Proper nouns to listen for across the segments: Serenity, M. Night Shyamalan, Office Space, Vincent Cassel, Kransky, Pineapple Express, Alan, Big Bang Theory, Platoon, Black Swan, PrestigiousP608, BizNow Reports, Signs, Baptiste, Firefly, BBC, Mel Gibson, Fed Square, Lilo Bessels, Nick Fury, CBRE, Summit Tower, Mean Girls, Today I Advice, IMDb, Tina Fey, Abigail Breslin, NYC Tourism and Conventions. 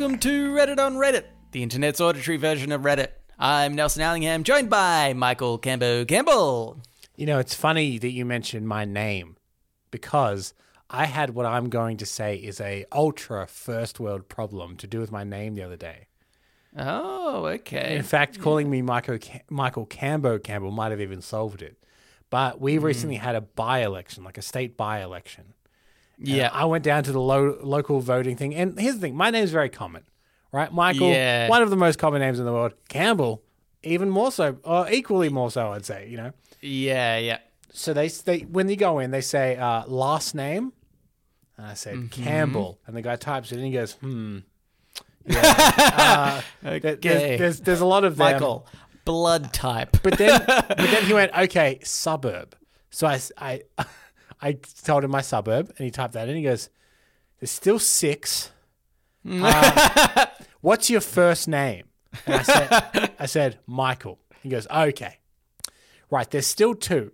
welcome to Reddit on Reddit, the internet's auditory version of Reddit. I'm Nelson Allingham, joined by Michael Cambo-Campbell. You know, it's funny that you mentioned my name because I had what I'm going to say is a ultra first world problem to do with my name the other day. Oh, okay. In fact, calling me Michael Cambo-Campbell might have even solved it. But we recently had a by-election, like a state by-election. Yeah. I went down to the local voting thing. And here's the thing. My name's very common, right? Michael, one of the most common names in the world. Campbell, even more so, or equally more so, I'd say, you know? Yeah, yeah. So they when you go in, they say last name. And I said Campbell. And the guy types it and he goes, Yeah. Okay. There's a lot of them. Michael, blood type. But then he went, okay, suburb. So I told him my suburb, and he typed that in. He goes, there's still six. What's your first name? And I said Michael. He goes, okay. Right, there's still two.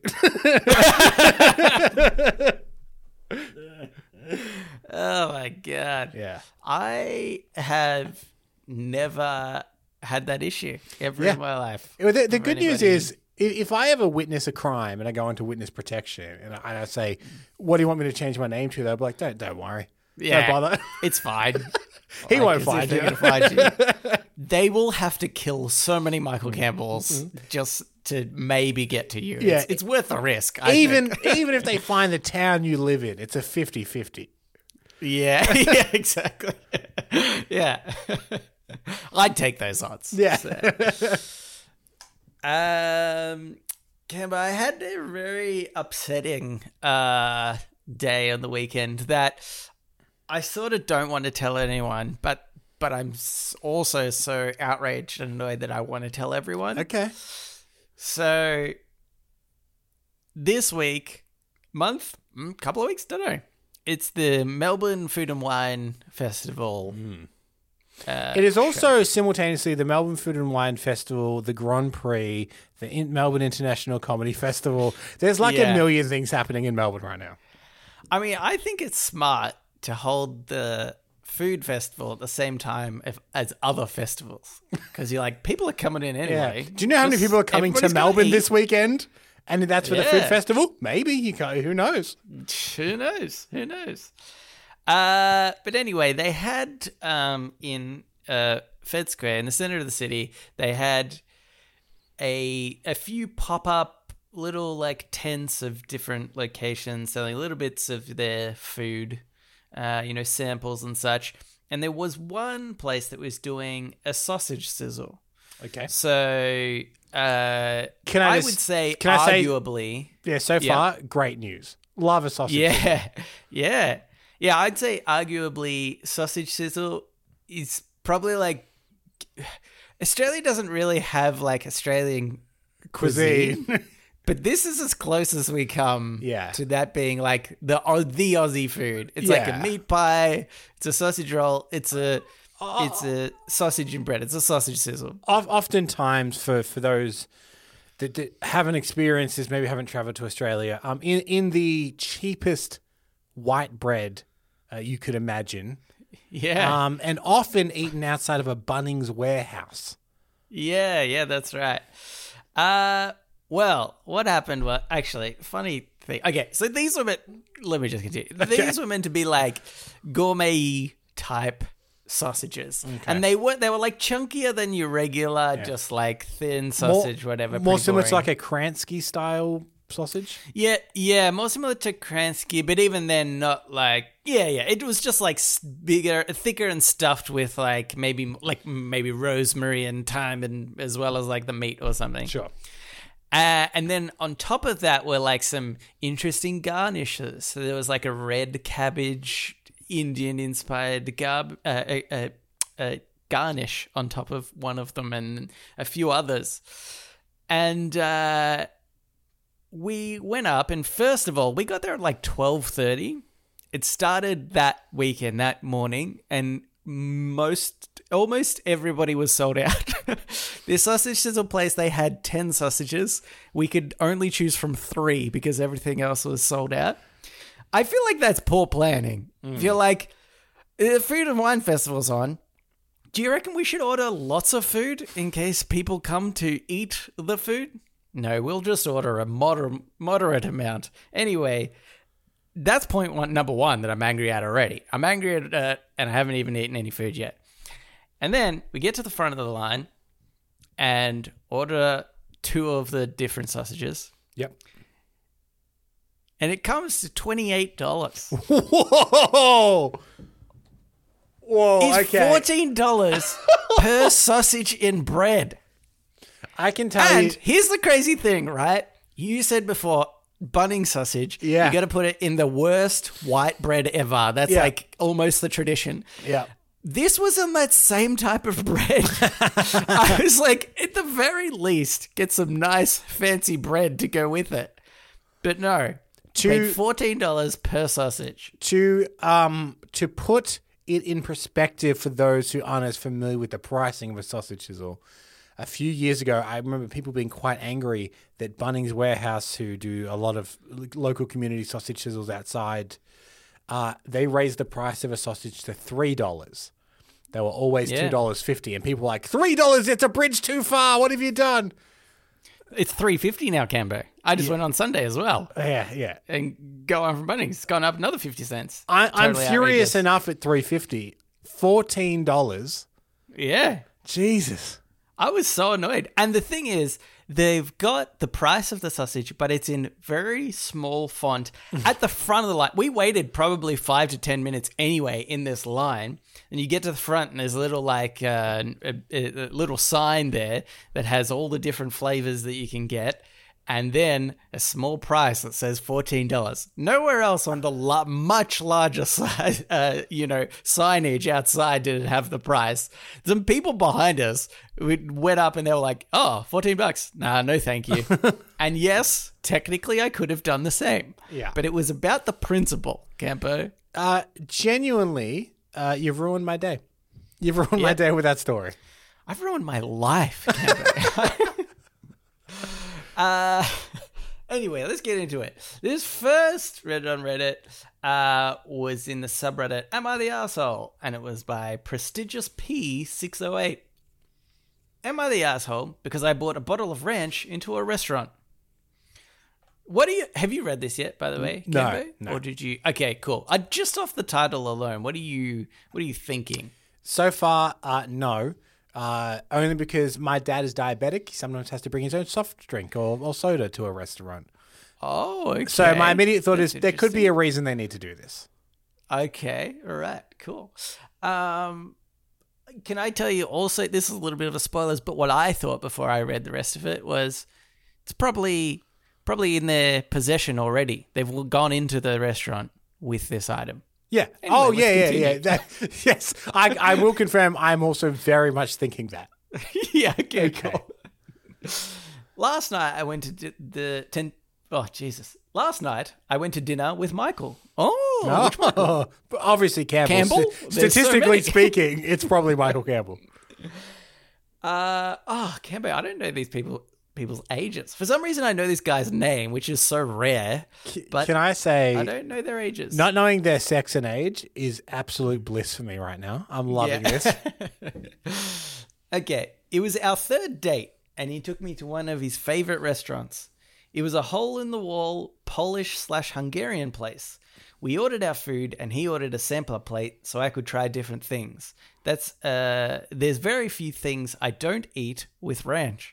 Oh, my God. Yeah. I have never had that issue ever in my life. The good news is if I ever witness a crime and I go into witness protection and I say, what do you want me to change my name to? They'll be like, don't worry. Yeah, don't bother. It's fine. He won't find you. They will have to kill so many Michael Campbells just to maybe get to you. Yeah. It's worth the risk. Even if they find the town you live in, it's a 50-50. Yeah, exactly. Yeah. I'd take those odds. Yeah. So. Cambo, I had a very upsetting day on the weekend that I sort of don't want to tell anyone, but I'm also so outraged and annoyed that I want to tell everyone. Okay. So this week, month, couple of weeks, don't know. It's the Melbourne Food and Wine Festival. It is also simultaneously the Melbourne Food and Wine Festival, the Grand Prix, the Melbourne International Comedy Festival. There's like a million things happening in Melbourne right now. I mean, I think it's smart to hold the food festival at the same time as other festivals because you're like, people are coming in anyway. Yeah. Do you know how many people are coming to Melbourne this weekend? And that's for the food festival? Maybe. Who knows? Who knows? But anyway, they had in Fed Square, in the center of the city, they had a few pop-up little like tents of different locations selling little bits of their food, samples and such. And there was one place that was doing a sausage sizzle. Okay. So... I would say, arguably... Yeah, so far, great news. Love a sausage sizzle. Yeah. Yeah, I'd say arguably sausage sizzle is probably like... Australia doesn't really have like Australian cuisine. But this is as close as we come to that being like the Aussie food. It's like a meat pie. It's a sausage roll. It's a sausage and bread. It's a sausage sizzle. Oftentimes, for those that haven't experienced this, maybe haven't travelled to Australia, in the cheapest white bread you could imagine, and often eaten outside of a Bunnings warehouse. Yeah, that's right. Well, what happened? Well, actually, funny thing. Okay, so these were meant. Let me just continue. Okay. These were meant to be like gourmet type. Sausages, okay. And they were like chunkier than your regular, just like thin sausage, whatever. More similar to like a Kransky style sausage. Yeah, more similar to Kransky, but even then, not like It was just like bigger, thicker, and stuffed with like maybe rosemary and thyme, and as well as like the meat or something. Sure. And then on top of that were like some interesting garnishes. So there was like a red cabbage. Indian-inspired garnish on top of one of them and a few others. And we went up and first of all, we got there at like 12:30. It started that weekend, that morning, and almost everybody was sold out. The sausage sizzle place, they had 10 sausages. We could only choose from 3 because everything else was sold out. I feel like that's poor planning. If you're like, the Food and Wine Festival's on, Do you reckon we should order lots of food in case people come to eat the food? No, we'll just order a moderate amount. Anyway, that's point one, number one that I'm angry at already. I'm angry at and I haven't even eaten any food yet. And then we get to the front of the line and order two of the different sausages. Yep. And it comes to $28. Whoa! Whoa, it's okay. $14 per sausage in bread. I can tell you. And here's the crazy thing, right? You said before, Bunnings sausage, yeah, you got to put it in the worst white bread ever. That's like almost the tradition. Yeah. This was in that same type of bread. I was like, at the very least, get some nice fancy bread to go with it. But no, paid $14 per sausage. To put it in perspective for those who aren't as familiar with the pricing of a sausage sizzle, a few years ago, I remember people being quite angry that Bunnings Warehouse, who do a lot of local community sausage sizzles outside, they raised the price of a sausage to $3. They were always $2.50, and people were like, $3, it's a bridge too far. What have you done? It's $3.50 now, Cambo. I just went on Sunday as well. Yeah, yeah. And go on from Bunnings. It's gone up another 50 cents. I'm furious enough at $3.50. $14. Yeah. Jesus. I was so annoyed. And the thing is, they've got the price of the sausage, but it's in very small font at the front of the line. We waited probably 5 to 10 minutes anyway in this line. And you get to the front and there's a little like a little sign there that has all the different flavors that you can get. And then a small price that says $14. Nowhere else on the much larger size, signage outside did it have the price. Some people behind us went up and they were like, "Oh, $14. Nah, no, thank you." And yes, technically, I could have done the same. Yeah, but it was about the principle, Campo. Genuinely, you've ruined my day. You've ruined my day with that story. I've ruined my life, Campo. Anyway, let's get into it. This first Reddit on Reddit was in the subreddit Am I the Asshole? And it was by PrestigiousP608. Am I the asshole because I bought a bottle of ranch into a restaurant? Have you read this yet, by the way, Cambo? No. Or did you? Okay, cool. Just off the title alone, what are you thinking? So far, no. Only because my dad is diabetic. He sometimes has to bring his own soft drink or soda to a restaurant. Oh, okay. So my immediate thought is there could be a reason they need to do this. Okay. All right. Cool. Can I tell you also, this is a little bit of a spoilers, but what I thought before I read the rest of it was it's probably in their possession already. They've gone into the restaurant with this item. Yeah. Anyway, yeah. Yes, I will confirm I'm also very much thinking that. Yeah, okay. Cool. Last night I went to Last night I went to dinner with Michael. Oh, which Michael? Obviously Campbell. Statistically speaking, it's probably Michael Campbell. Campbell, I don't know these people's ages. For some reason, I know this guy's name, which is so rare. But can I say, I don't know their ages. Not knowing their sex and age is absolute bliss for me right now. I'm loving this. Okay. It was our third date, and he took me to one of his favorite restaurants. It was a hole-in-the-wall Polish/Hungarian place. We ordered our food, and he ordered a sampler plate so I could try different things. There's very few things I don't eat with ranch.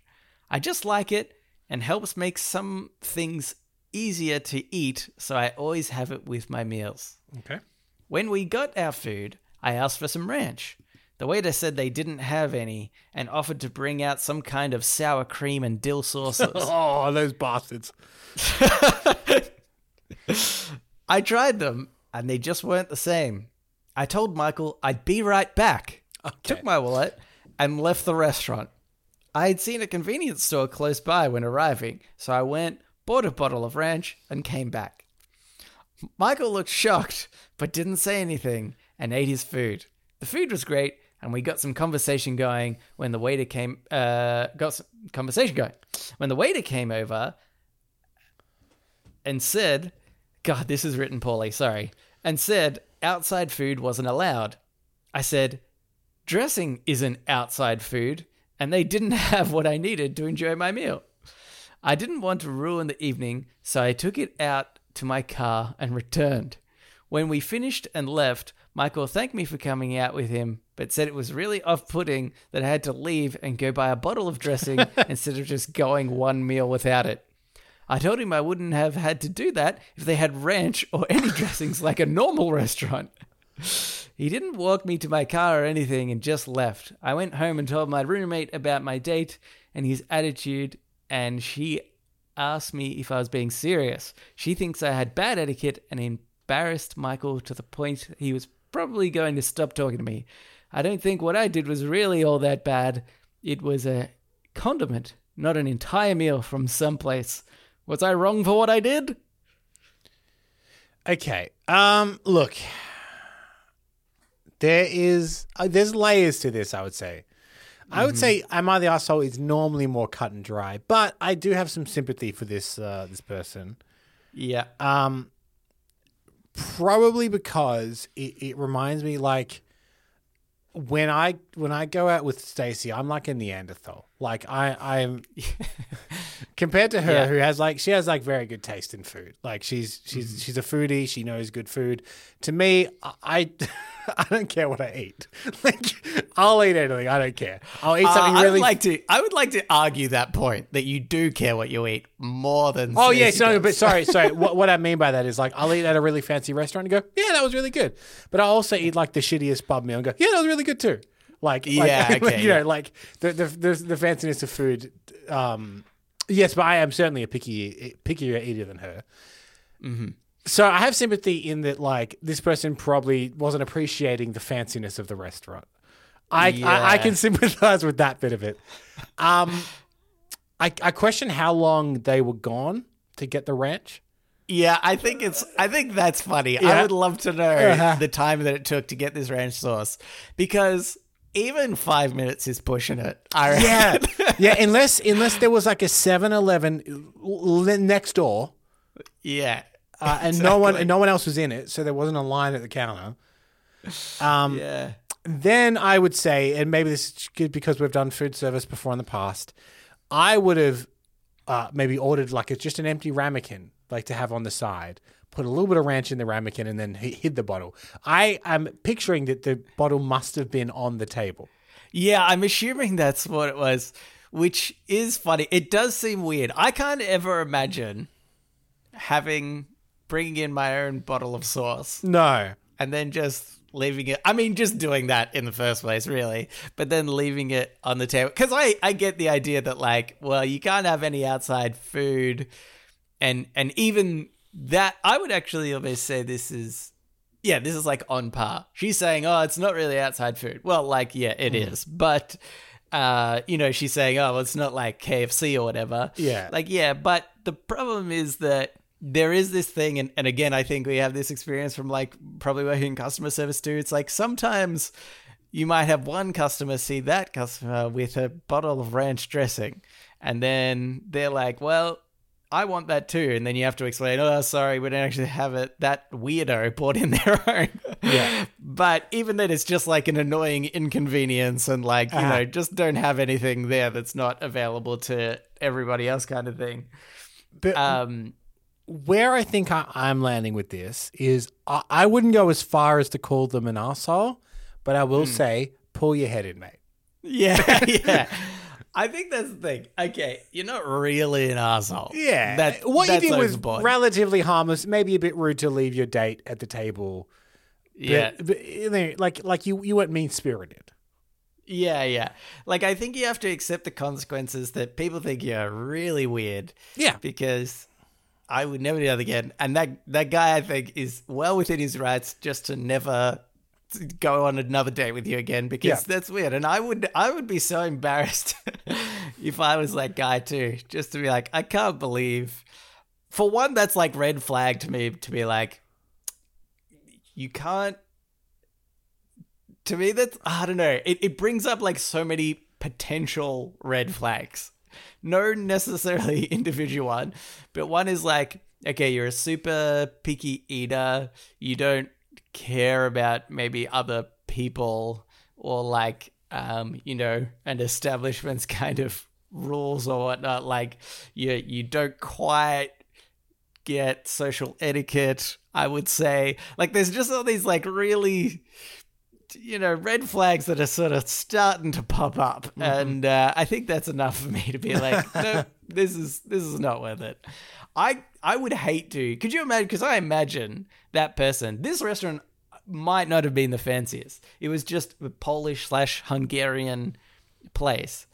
I just like it and helps make some things easier to eat, so I always have it with my meals. Okay. When we got our food, I asked for some ranch. The waiter said they didn't have any and offered to bring out some kind of sour cream and dill sauces. Oh, those bastards. I tried them and they just weren't the same. I told Michael I'd be right back. Okay. Took my wallet and left the restaurant. I had seen a convenience store close by when arriving, so I went, bought a bottle of ranch, and came back. Michael looked shocked, but didn't say anything, and ate his food. The food was great, and we got some conversation going when the waiter came. When the waiter came over and said, "God, this is written poorly. Sorry," and said outside food wasn't allowed. I said, Dressing isn't outside food, and they didn't have what I needed to enjoy my meal. I didn't want to ruin the evening, so I took it out to my car and returned. When we finished and left, Michael thanked me for coming out with him, but said it was really off-putting that I had to leave and go buy a bottle of dressing instead of just going one meal without it. I told him I wouldn't have had to do that if they had ranch or any dressings like a normal restaurant. He didn't walk me to my car or anything and just left. I went home and told my roommate about my date and his attitude, and she asked me if I was being serious. She thinks I had bad etiquette and embarrassed Michael to the point he was probably going to stop talking to me. I don't think what I did was really all that bad. It was a condiment, not an entire meal from someplace. Was I wrong for what I did? Okay. Look, there's layers to this, I would say. Mm-hmm. I would say Am I the Arsehole is normally more cut and dry, but I do have some sympathy for this person. Yeah. Probably because it reminds me, like, when I go out with Stacey, I'm like a Neanderthal. Like I'm compared to her, who has she has very good taste in food. Like she's a foodie. She knows good food. To me, I don't care what I eat. Like I'll eat anything. I don't care. I'll eat something really. I would like to argue that point that you do care what you eat more than. Oh yeah, no, but sorry. What I mean by that is like I'll eat at a really fancy restaurant and go, yeah, that was really good. But I'll also eat like the shittiest pub meal and go, yeah, that was really good too. Know, like the fanciness of food. Yes, but I am certainly a pickier eater than her. Mm-hmm. So I have sympathy in that, like, this person probably wasn't appreciating the fanciness of the restaurant. I can sympathize with that bit of it. I question how long they were gone to get the ranch. Yeah, I think that's funny. Yeah. I would love to know the time that it took to get this ranch sauce because. Even 5 minutes is pushing it. Yeah. Unless there was like a 7-Eleven next door. Yeah, and exactly. no one else was in it, so there wasn't a line at the counter. Then I would say, and maybe this is good because we've done food service before in the past. I would have maybe ordered like just an empty ramekin, like to have on the side. Put a little bit of ranch in the ramekin and then hid the bottle. I am picturing that the bottle must have been on the table. Yeah, I'm assuming that's what it was, which is funny. It does seem weird. I can't ever imagine bringing in my own bottle of sauce. No. And then just leaving it. I mean, just doing that in the first place, really, but then leaving it on the table. Because I get the idea that, like, well, you can't have any outside food and even... That I would actually almost say this is like on par. She's saying, oh, it's not really outside food. Well, like, yeah, it is. But, she's saying, oh, well, it's not like KFC or whatever. Yeah. Like, yeah. But the problem is that there is this thing. And again, I think we have this experience from like probably working in customer service too. It's like sometimes you might have one customer see that customer with a bottle of ranch dressing. And then they're like, well, I want that too. And then you have to explain, oh, sorry, we don't actually have it. That weirdo brought in their own. Yeah. But even then, it's just like an annoying inconvenience and like, you know, just don't have anything there that's not available to everybody else kind of thing. But where I think I'm landing with this is I wouldn't go as far as to call them an arsehole, but I will say, pull your head in, mate. Yeah, yeah. I think that's the thing. Okay, you're not really an arsehole. Yeah. What you did was relatively harmless, maybe a bit rude to leave your date at the table. Yeah. But you know, like you weren't mean-spirited. Yeah, yeah. Like, I think you have to accept the consequences that people think you're really weird. Yeah. Because I would never do that again. And that guy, I think, is well within his rights just to never... go on another date with you again because that's weird. And I would be so embarrassed if I was that guy too, just to be like, I can't believe. For one, that's like red flag to me to be like, you can't. To me, that's, I don't know. It brings up like so many potential red flags. No necessarily individual one, but one is like, okay, you're a super picky eater. You don't care about maybe other people or like, you know, an establishment's kind of rules or whatnot. Like you don't quite get social etiquette, I would say. Like there's just all these like really, you know, red flags that are sort of starting to pop up. Mm-hmm. And I think that's enough for me to be like, no, this is not worth it. I would hate to. Could you imagine? Because I imagine that person, this restaurant might not have been the fanciest. It was just a Polish/Hungarian place.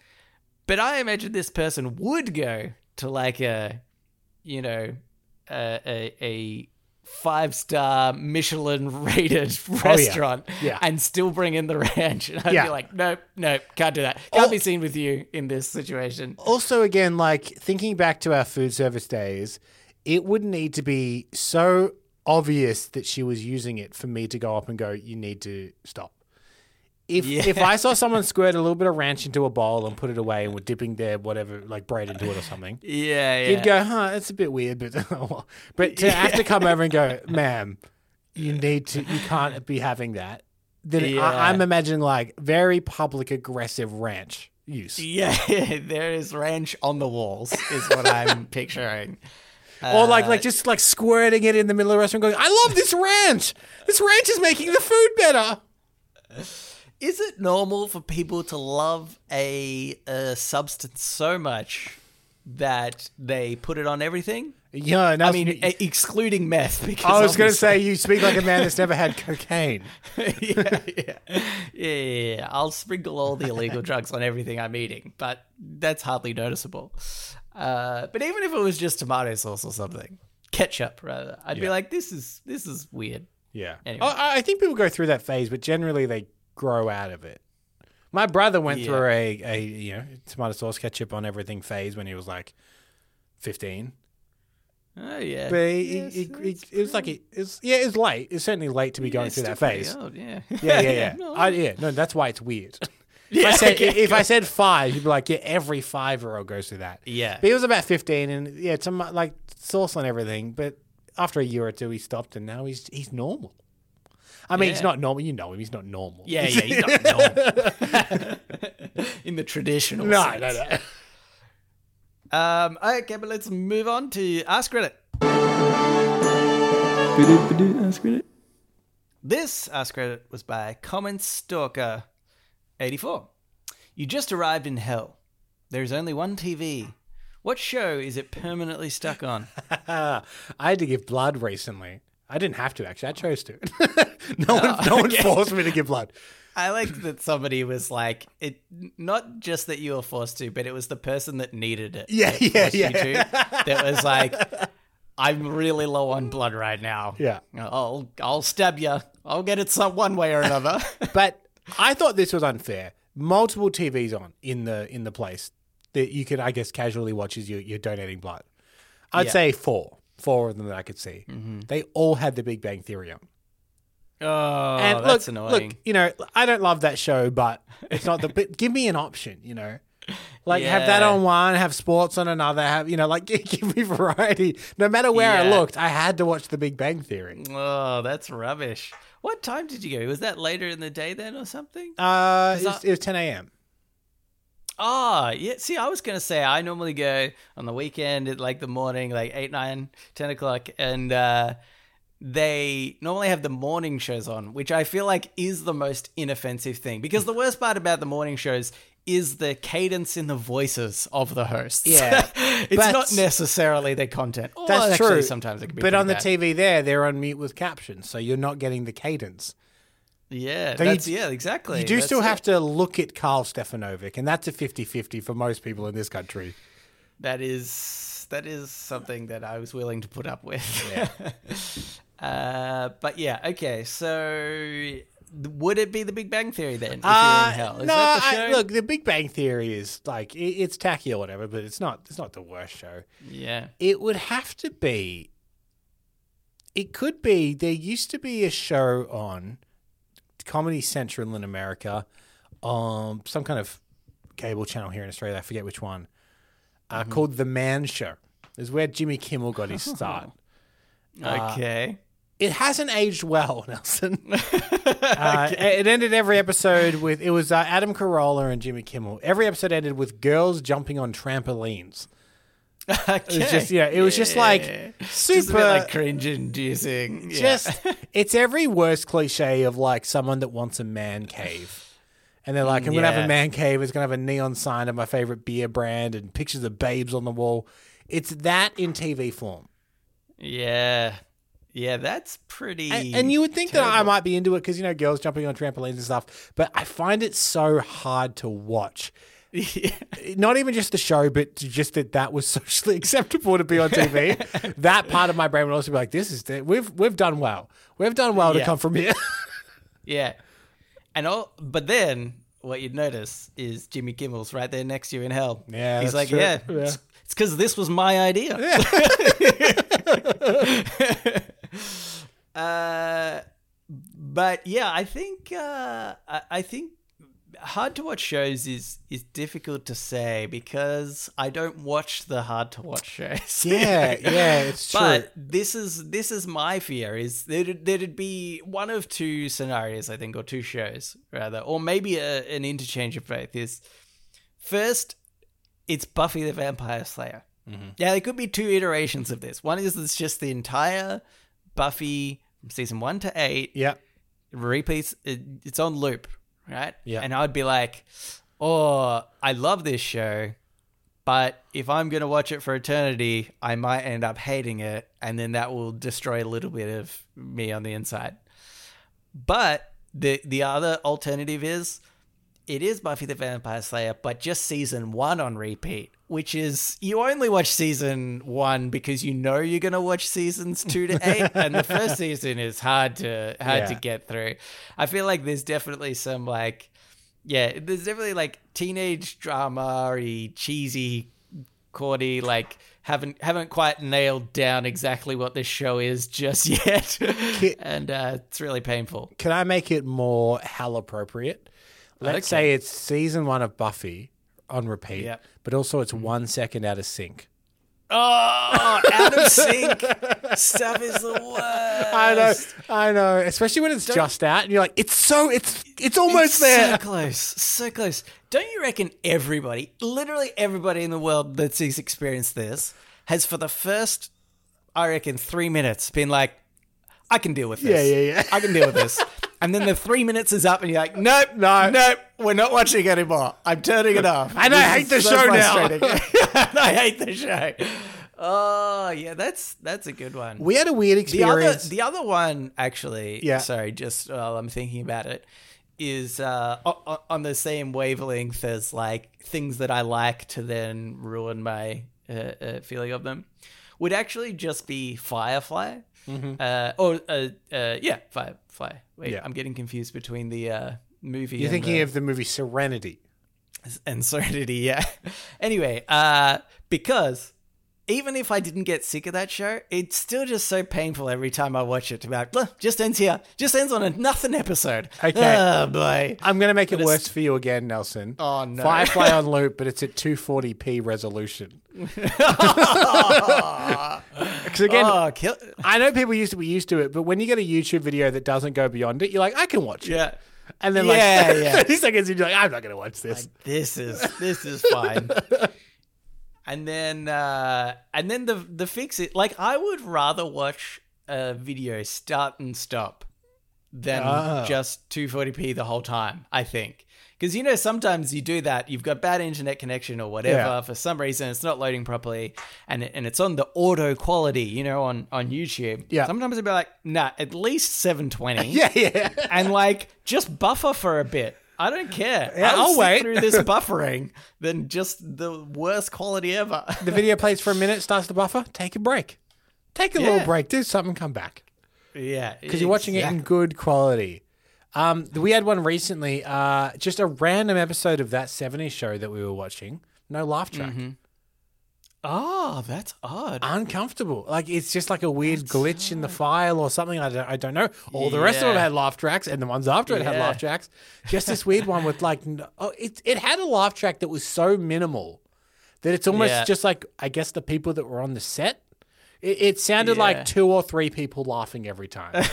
But I imagine this person would go to like a, you know, a 5-star Michelin-rated restaurant and still bring in the ranch. And I'd be like, nope, can't do that. Can't be seen with you in this situation. Also, again, like thinking back to our food service days, it would need to be so obvious that she was using it for me to go up and go, you need to stop. If I saw someone squirt a little bit of ranch into a bowl and put it away and were dipping their whatever, like bread into it or something. Yeah. You'd go, huh, it's a bit weird, but to have to come over and go, ma'am, you can't be having that. Then I'm imagining like very public aggressive ranch use. Yeah, there is ranch on the walls is what I'm picturing. Or like just like squirting it in the middle of the restaurant going, I love this ranch. This ranch is making the food better. Is it normal for people to love a substance so much that they put it on everything? Yeah, no, I mean, excluding meth. Because I was going to say, you speak like a man that's never had cocaine. Yeah. I'll sprinkle all the illegal drugs on everything I'm eating, but that's hardly noticeable. But even if it was just tomato sauce or something, ketchup rather, I'd be like, this is weird. Yeah. Anyway. I think people go through that phase, but generally they grow out of it. My brother went through a you know, tomato sauce, ketchup on everything phase when he was like 15. Oh yeah, but it was late. It's certainly late to be going through that phase. Old, yeah. No, that's why it's weird. If I said 5, you'd be like, yeah, every 5-year-old goes through that. Yeah, but he was about 15, and it's like sauce on everything. But after a year or two, he stopped, and now he's normal. I mean, he's not normal. You know him. He's not normal. Yeah, he's not normal. In the traditional sense. No. Okay, but let's move on to Ask Reddit. Ask Reddit. This Ask Reddit was by Comment Stalker 84. You just arrived in hell. There is only one TV. What show is it permanently stuck on? I had to give blood recently. I didn't have to, actually. I chose to. No one forced me to give blood. I liked that somebody was like, it. Not just that you were forced to, but it was the person that needed it. Yeah. That was like, I'm really low on blood right now. Yeah. I'll stab you. I'll get it one way or another. But I thought this was unfair. Multiple TVs on in the place that you could, I guess, casually watch as you're donating blood. I'd say 4. 4 of them that I could see. Mm-hmm. They all had the Big Bang Theory on. Oh, and that's annoying. Look, you know, I don't love that show, but it's not the. But give me an option, you know, like have that on one, have sports on another, have, you know, like give me variety. No matter where I looked, I had to watch the Big Bang Theory. Oh, that's rubbish. What time did you go? Was that later in the day then or something? It was 10 a.m. Oh, yeah. See, I was going to say I normally go on the weekend at like the morning, like 8, 9, 10 o'clock. And they normally have the morning shows on, which I feel like is the most inoffensive thing. Because the worst part about the morning shows is the cadence in the voices of the hosts. Yeah. It's not necessarily their content. That's actually, true. Sometimes it can be but on the TV they're on mute with captions. So you're not getting the cadence. Yeah, so exactly. You do still have to look at Carl Stefanovic, and that's a 50-50 for most people in this country. That is something that I was willing to put up with. Yeah. But yeah, okay. So would it be the Big Bang Theory then? If you're in hell? Is that the show? Look, the Big Bang Theory is like it's tacky or whatever, but it's not the worst show. Yeah, it would have to be. It could be. There used to be a show on Comedy Central in America, some kind of cable channel here in Australia, I forget which one, called The Man Show. Is where Jimmy Kimmel got his start. Okay. It hasn't aged well, Nelson. It ended every episode with, it was Adam Carolla and Jimmy Kimmel. Every episode ended with girls jumping on trampolines. Okay. It was just, just like super just a bit like cringe-inducing. Yeah. Just it's every worst cliche of like someone that wants a man cave. And they're like, I'm going to have a man cave. It's going to have a neon sign of my favorite beer brand and pictures of babes on the wall. It's that in TV form. Yeah. Yeah, that's pretty and you would think terrible. That I might be into it because, you know, girls jumping on trampolines and stuff. But I find it so hard to watch. Yeah. Not even just the show, but just that was socially acceptable to be on TV. That part of my brain would also be like, "This is we've done well. We've done well to come from here." Yeah, but then what you'd notice is Jimmy Kimmel's right there next to you in hell. Yeah, he's like, true. "Yeah, it's because this was my idea." Yeah. But yeah, I think. Hard to watch shows is difficult to say because I don't watch the hard to watch shows. Yeah, it's true. But this is my fear is there'd be one of two scenarios, I think, or two shows rather, or maybe an interchange of both. Is first, it's Buffy the Vampire Slayer. Mm-hmm. Yeah, there could be two iterations of this. One is it's just the entire Buffy from season 1 to 8. Yeah, repeats. It's on loop. Right? Yeah. And I'd be like, oh, I love this show, but if I'm going to watch it for eternity, I might end up hating it. And then that will destroy a little bit of me on the inside. But the other alternative is it is Buffy the Vampire Slayer, but just season 1 on repeat, which is you only watch season 1 because you know you're going to watch seasons 2 to 8. And the first season is hard to get through. I feel like there's definitely some there's definitely teenage drama-y, cheesy, corny, haven't quite nailed down exactly what this show is just yet. And it's really painful. Can I make it more hell appropriate? Let's say it's season 1 of Buffy on repeat, but also it's 1 second out of sync. Oh, out of sync stuff is the worst. I know. Especially when it's just out and you're like, it's almost there. So close. Don't you reckon literally everybody in the world that's experienced this has for the first, I reckon, 3 minutes been like, I can deal with this. Yeah. I can deal with this. And then the 3 minutes is up and you're like, nope, we're not watching anymore. I'm turning it off. And I hate the show now. I hate the show. Oh, yeah, that's a good one. We had a weird experience. The other one, actually, sorry, just while I'm thinking about it, is on the same wavelength as things that I like to then ruin my feeling of them, would actually just be Firefly. Mm-hmm. Firefly. Wait, I'm getting confused between the movie. You're thinking of the movie Serenity. And Serenity, yeah. Anyway, because even if I didn't get sick of that show, it's still just so painful every time I watch it to be like, just ends here. Just ends on a nothing episode. Okay. Oh, boy. I'm going to make it worse for you again, Nelson. Oh, no. Firefly on loop, but it's at 240p resolution. Because again, I know people used to be used to it, but when you get a YouTube video that doesn't go beyond it, you're like, I can watch it. Yeah. And then 30 seconds, you're like, I'm not going to watch this. Like, this is fine. And then the fix it. Like, I would rather watch a video start and stop than just 240p the whole time, I think. Because, you know, sometimes you do that. You've got bad internet connection or whatever. Yeah. For some reason, it's not loading properly. And it's on the auto quality, you know, on YouTube. Yeah. Sometimes it'd be like, nah, at least 720. Yeah. And, just buffer for a bit. I don't care. Yeah, I'll wait through this buffering than just the worst quality ever. The video plays for a minute, starts to buffer. Take a break. Take a little break. Do something. Come back. Yeah. Because you're watching it in good quality. We had one recently, just a random episode of that 70s show that we were watching. No laugh track. Mm-hmm. Oh, that's odd. Uncomfortable. It's just a weird glitch in the file or something. I don't know. All the rest of it had laugh tracks and the ones after it had laugh tracks. Just this weird one with it had a laugh track that was so minimal that it's almost just I guess the people that were on the set It sounded like two or three people laughing every time.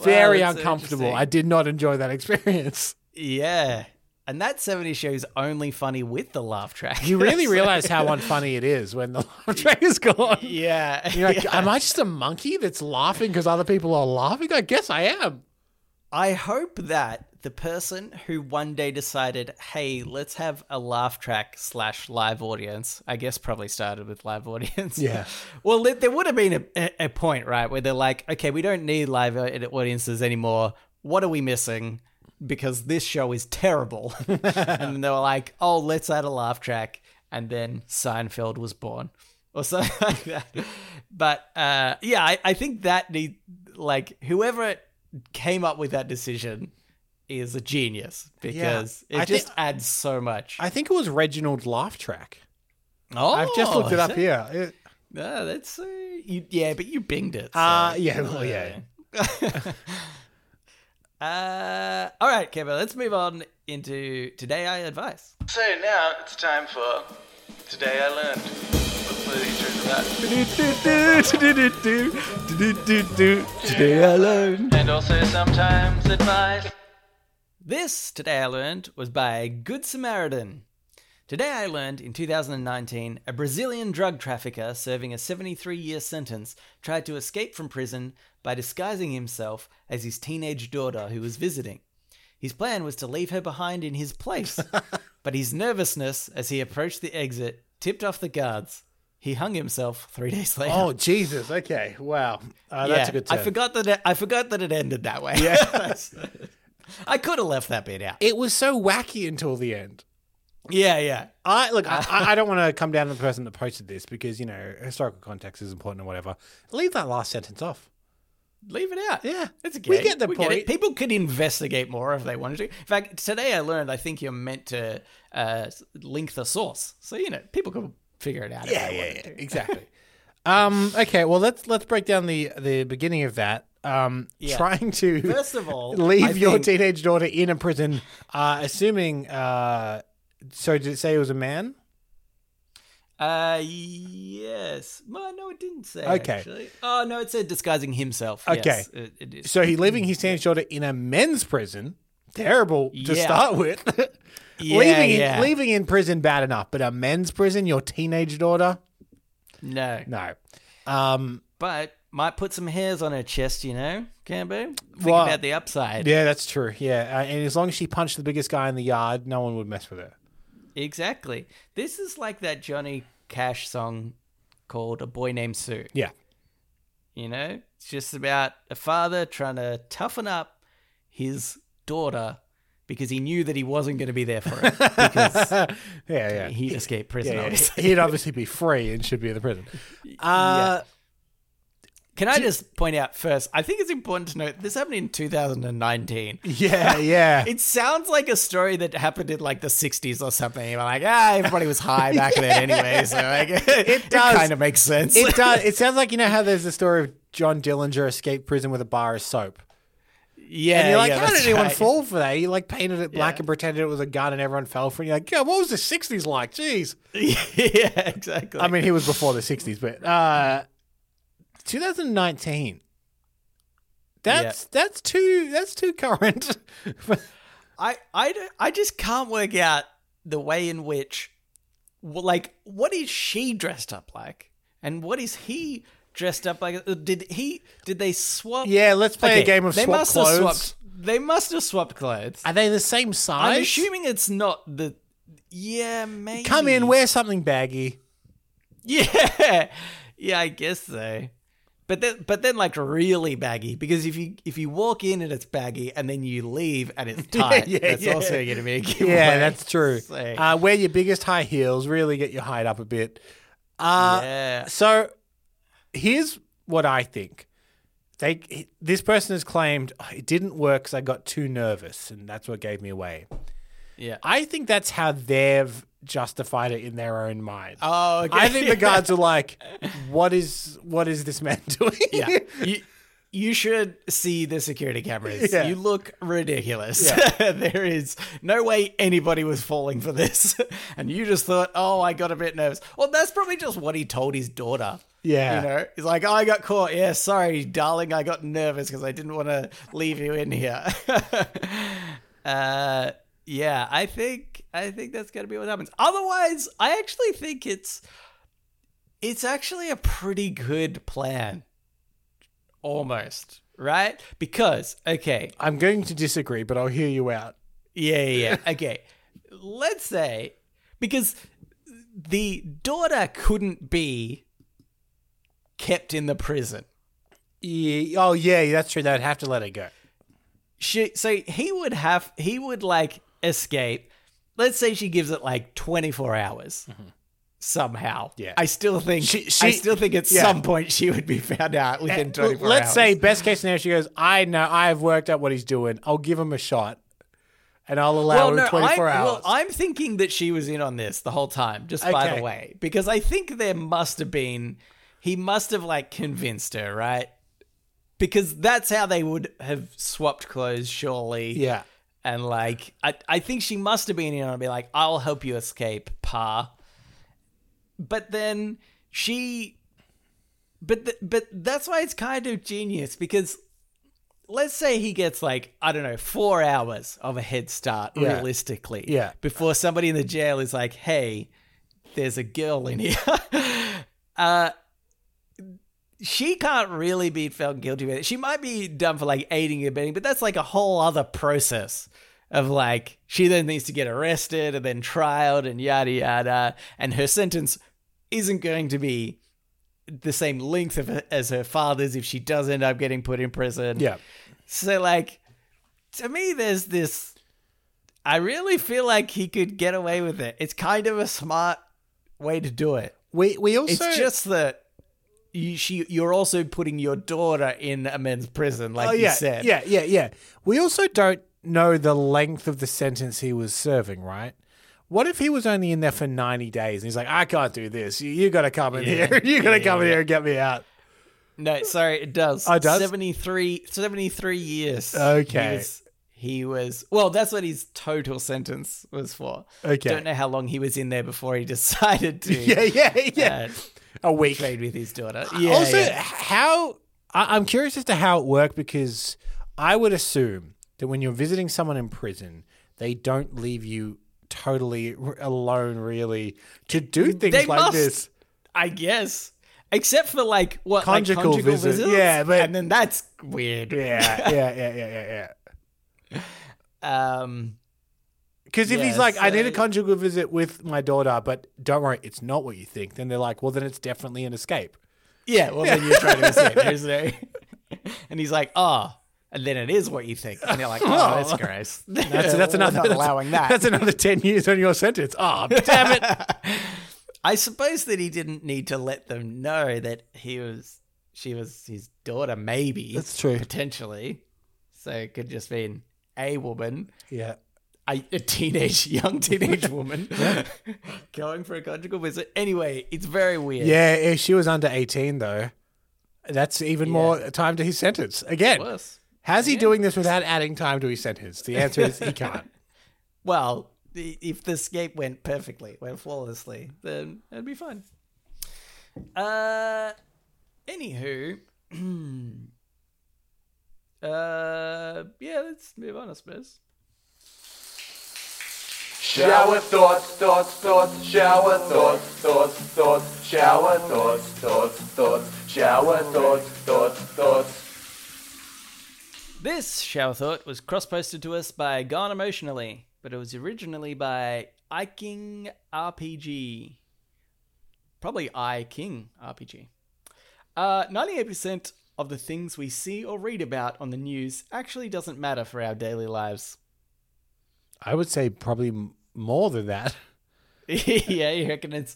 Very uncomfortable. I did not enjoy that experience. Yeah. And that 70 show's only funny with the laugh track. You really realize how unfunny it is when the laugh track is gone. Yeah. You're like, am I just a monkey that's laughing because other people are laughing? I guess I am. I hope that the person who one day decided, hey, let's have a laugh track / live audience, I guess probably started with live audience. Yeah. Well, there would have been a point, right, where they're like, okay, we don't need live audiences anymore. What are we missing? Because this show is terrible. And they were like, oh, let's add a laugh track. And then Seinfeld was born or something like that. But yeah, I think that whoever came up with that decision is a genius because it just adds so much. I think it was Reginald Laugh Track. Oh, I've just looked it up here. No, that's but you binged it. So. All right, Kevin, let's move on into Today I Advise. So now it's time for Today I Learned. Today I Learned. And also sometimes advice. This Today I Learned was by Good Samaritan. Today I learned in 2019, a Brazilian drug trafficker serving a 73-year sentence tried to escape from prison by disguising himself as his teenage daughter who was visiting. His plan was to leave her behind in his place, but his nervousness as he approached the exit tipped off the guards. He hung himself 3 days later. Oh, Jesus. Okay. Wow. That's a good turn. I forgot that it ended that way. Yeah. I could have left that bit out. It was so wacky until the end. Yeah, yeah. I don't want to come down to the person that posted this because, you know, historical context is important or whatever. Leave that last sentence off. Leave it out. Yeah. It's a game. We get the point. Get people could investigate more if they wanted to. In fact, Today I Learned, I think you're meant to link the source. So, you know, people could figure it out if they wanted to. Exactly. Okay, well, let's break down the beginning of that. Trying to, first of all, leave your teenage daughter in a prison, assuming... So did it say it was a man? Yes. Well, no, it didn't say. Okay. Actually. Oh no, it said disguising himself. Okay. Yes, it so he's leaving his teenage daughter in a men's prison. Terrible to start with. Leaving in prison bad enough, but a men's prison, your teenage daughter? No. But might put some hairs on her chest, you know, Cambo. Think about the upside. Yeah, that's true. Yeah, and as long as she punched the biggest guy in the yard, no one would mess with her. Exactly. This is like that Johnny Cash song called A Boy Named Sue. Yeah. You know, it's just about a father trying to toughen up his daughter because he knew that he wasn't going to be there for her. Because he escaped prison. Yeah, obviously. He'd obviously be free and should be in the prison. Yeah. Can I just point out first, I think it's important to note this happened in 2019. Yeah. It sounds like a story that happened in like the 60s or something. You're like, everybody was high back then anyway. So like, it kind of makes sense. It does. It sounds like, you know how there's the story of John Dillinger escaped prison with a bar of soap. Yeah. And you're like, how did anyone fall for that? You like painted it black and pretended it was a gun and everyone fell for it. You're like, what was the 60s like? Jeez. Yeah, exactly. I mean, he was before the 60s, but... 2019. That's too current. I just can't work out the way in which, like, what is she dressed up like, and what is he dressed up like? Did they swap? Yeah, let's play a game of swap clothes. They must have swapped clothes. Are they the same size? I'm assuming it's not the. Yeah, maybe. Come in, wear something baggy. Yeah, I guess so. But then like really baggy, because if you walk in and it's baggy and then you leave and it's tight, that's also going to be a giveaway. Yeah, that's true. So. Wear your biggest high heels, really get your height up a bit. So here's what I think. This person has claimed, it didn't work because I got too nervous and that's what gave me away. Yeah, I think that's how they've justified it in their own mind. Oh, okay. I think the guards are like, what is this man doing? Yeah, you should see the security cameras. Yeah. You look ridiculous. Yeah. There is no way anybody was falling for this, and you just thought, oh, I got a bit nervous. Well, that's probably just what he told his daughter. Yeah. You know, he's like, oh, I got caught. Yeah, sorry, darling. I got nervous because I didn't want to leave you in here. Yeah, I think that's going to be what happens. Otherwise, I actually think it's actually a pretty good plan. Almost, right? Because, okay. I'm going to disagree, but I'll hear you out. Yeah. Okay. Let's say, because the daughter couldn't be kept in the prison. Yeah. Oh, yeah, that's true. They'd have to let her go. So he would escape. Let's say she gives it 24 hours somehow. Yeah. I still think at some point she would be found out within 24 hours. Let's say best case scenario, she goes, I know, I've worked out what he's doing. I'll give him a shot and I'll allow him 24 hours. Well, I'm thinking that she was in on this the whole time, just by the way, because I think he must have convinced her, right? Because that's how they would have swapped clothes, surely. Yeah. And I think she must have been in on it and be like, I'll help you escape, pa. But then but that's why it's kind of genius, because let's say he gets 4 hours of a head start realistically. Yeah. Before somebody in the jail is like, hey, there's a girl in here. She can't really be felt guilty with it. She might be done for aiding and abetting, but that's a whole other process of she then needs to get arrested and then trialed and yada yada. And her sentence isn't going to be the same length as her father's if she does end up getting put in prison. Yeah. So to me, there's this, I really feel he could get away with it. It's kind of a smart way to do it. We also, it's just that, you're also putting your daughter in a men's prison, you said. Yeah. We also don't know the length of the sentence he was serving, right? What if he was only in there for 90 days and he's like, I can't do this. You got to come in here. You got to come in here and get me out. No, sorry, it does. Oh, it does? 73 years. Okay. He was, that's what his total sentence was for. Okay. Don't know how long he was in there before he decided to. Yeah. A week played with his daughter. Yeah, also, I'm curious as to how it worked, because I would assume that when you're visiting someone in prison, they don't leave you totally alone, really, to do things this. I guess, except for conjugal visits. Yeah, but and then that's weird. Yeah. Because if he's I need a conjugal visit with my daughter, but don't worry, it's not what you think, then they're like, well, then it's definitely an escape. Yeah, well, then you're trying to escape, isn't it? And he's like, oh, and then it is what you think. And they're like, oh, that's gross. That's another, not allowing that. That's another 10 years on your sentence. Oh, damn it. I suppose that he didn't need to let them know that she was his daughter, maybe. That's true. Potentially. So it could just be a woman. Yeah. A young teenage woman going for a conjugal visit. Anyway, it's very weird. Yeah, if she was under 18, though, that's even more time to his sentence. Again, how's he doing this without adding time to his sentence? The answer is he can't. Well, if the escape went perfectly, went flawlessly, then it'd be fine. Anywho, let's move on, I suppose. Shower thoughts, shower thoughts, shower thoughts, shower thoughts. This shower thought was cross-posted to us by Gone Emotionally, but it was originally by iKing RPG. Probably iKing RPG. 98% of the things we see or read about on the news actually doesn't matter for our daily lives. I would say probably more than that. Yeah, you reckon it's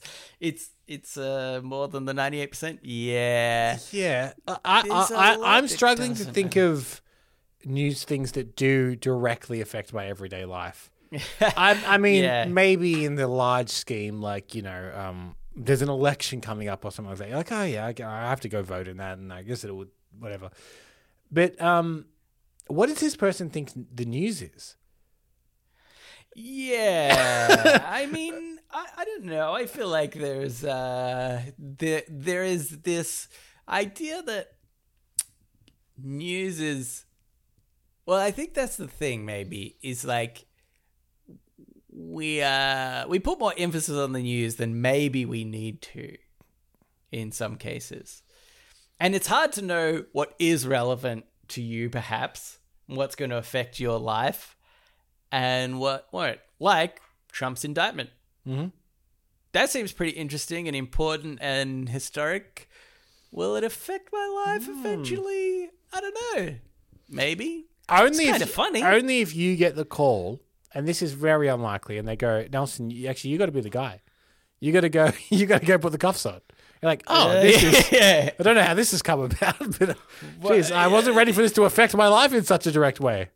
more than the 98%? Yeah. Yeah. I'm struggling to think of news things that do directly affect my everyday life. I mean, maybe in the large scheme, there's an election coming up or something like that. Like, oh yeah, I have to go vote in that, and I guess it would, whatever. But what does this person think the news is? Yeah, I mean, I don't know. I feel like there's there is this idea that news is, well, I think that's the thing maybe, is like we put more emphasis on the news than maybe we need to in some cases. And it's hard to know what is relevant to you perhaps, what's going to affect your life and what won't, like Trump's indictment. Mm-hmm. That seems pretty interesting and important and historic. Will it affect my life eventually? I don't know. Maybe. Only it's kind of funny. Only if you get the call, and this is very unlikely, and they go, Nelson, you got to be the guy. You got to go put the cuffs on. You're like, this is. I don't know how this has come about, but I wasn't ready for this to affect my life in such a direct way.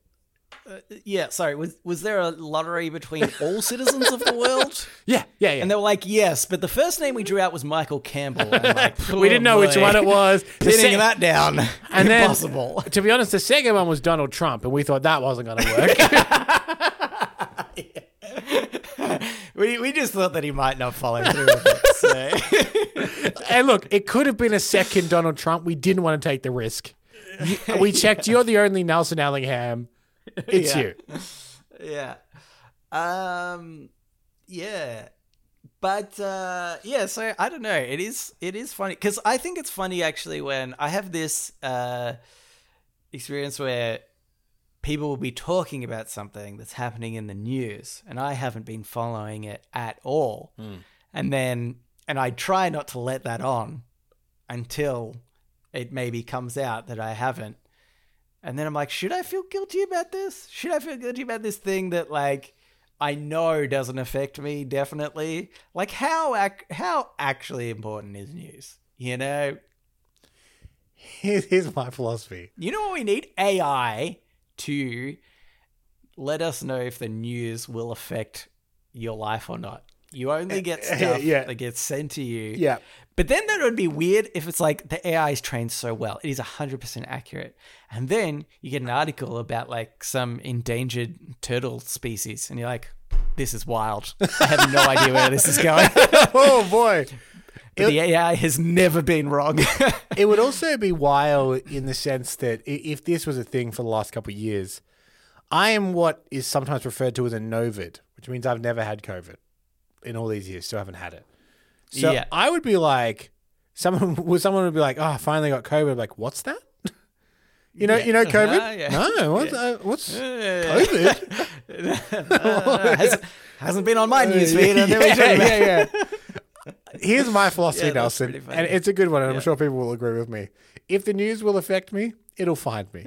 Was there a lottery between all citizens of the world? Yeah. And they were like, yes, but the first name we drew out was Michael Campbell. Like, we didn't know which one it was. Pinning that down. And impossible. Then, to be honest, the second one was Donald Trump, and we thought that wasn't going to work. Yeah. We just thought that he might not follow through with it. So. And look, it could have been a second Donald Trump. We didn't want to take the risk. We checked, you're the only Nelson Allingham. It's you. Yeah. Yeah. But, so I don't know. It is funny. Because I think it's funny, actually, when I have this experience where people will be talking about something that's happening in the news, and I haven't been following it at all. Mm. And I try not to let that on until it maybe comes out that I haven't. And then I'm like, should I feel guilty about this? Should I feel guilty about this thing that, like, I know doesn't affect me, definitely? Like, how actually important is news? You know? Here's my philosophy. You know what we need? AI to let us know if the news will affect your life or not. You only get stuff that gets sent to you. Yeah. But then that would be weird if it's like the AI is trained so well. It is 100% accurate. And then you get an article about like some endangered turtle species and you're like, this is wild. I have no idea where this is going. Oh, boy. The AI has never been wrong. It would also be wild in the sense that if this was a thing for the last couple of years, I am what is sometimes referred to as a novid, which means I've never had COVID. In all these years, still haven't had it. So yeah. I would be like, someone would be like, oh, I finally got COVID. I'm like, what's that? You know, COVID? No, what's COVID? Hasn't been on my newsfeed. Yeah. Here's my philosophy, Nelson, and it's a good one, and I'm sure people will agree with me. If the news will affect me, it'll find me.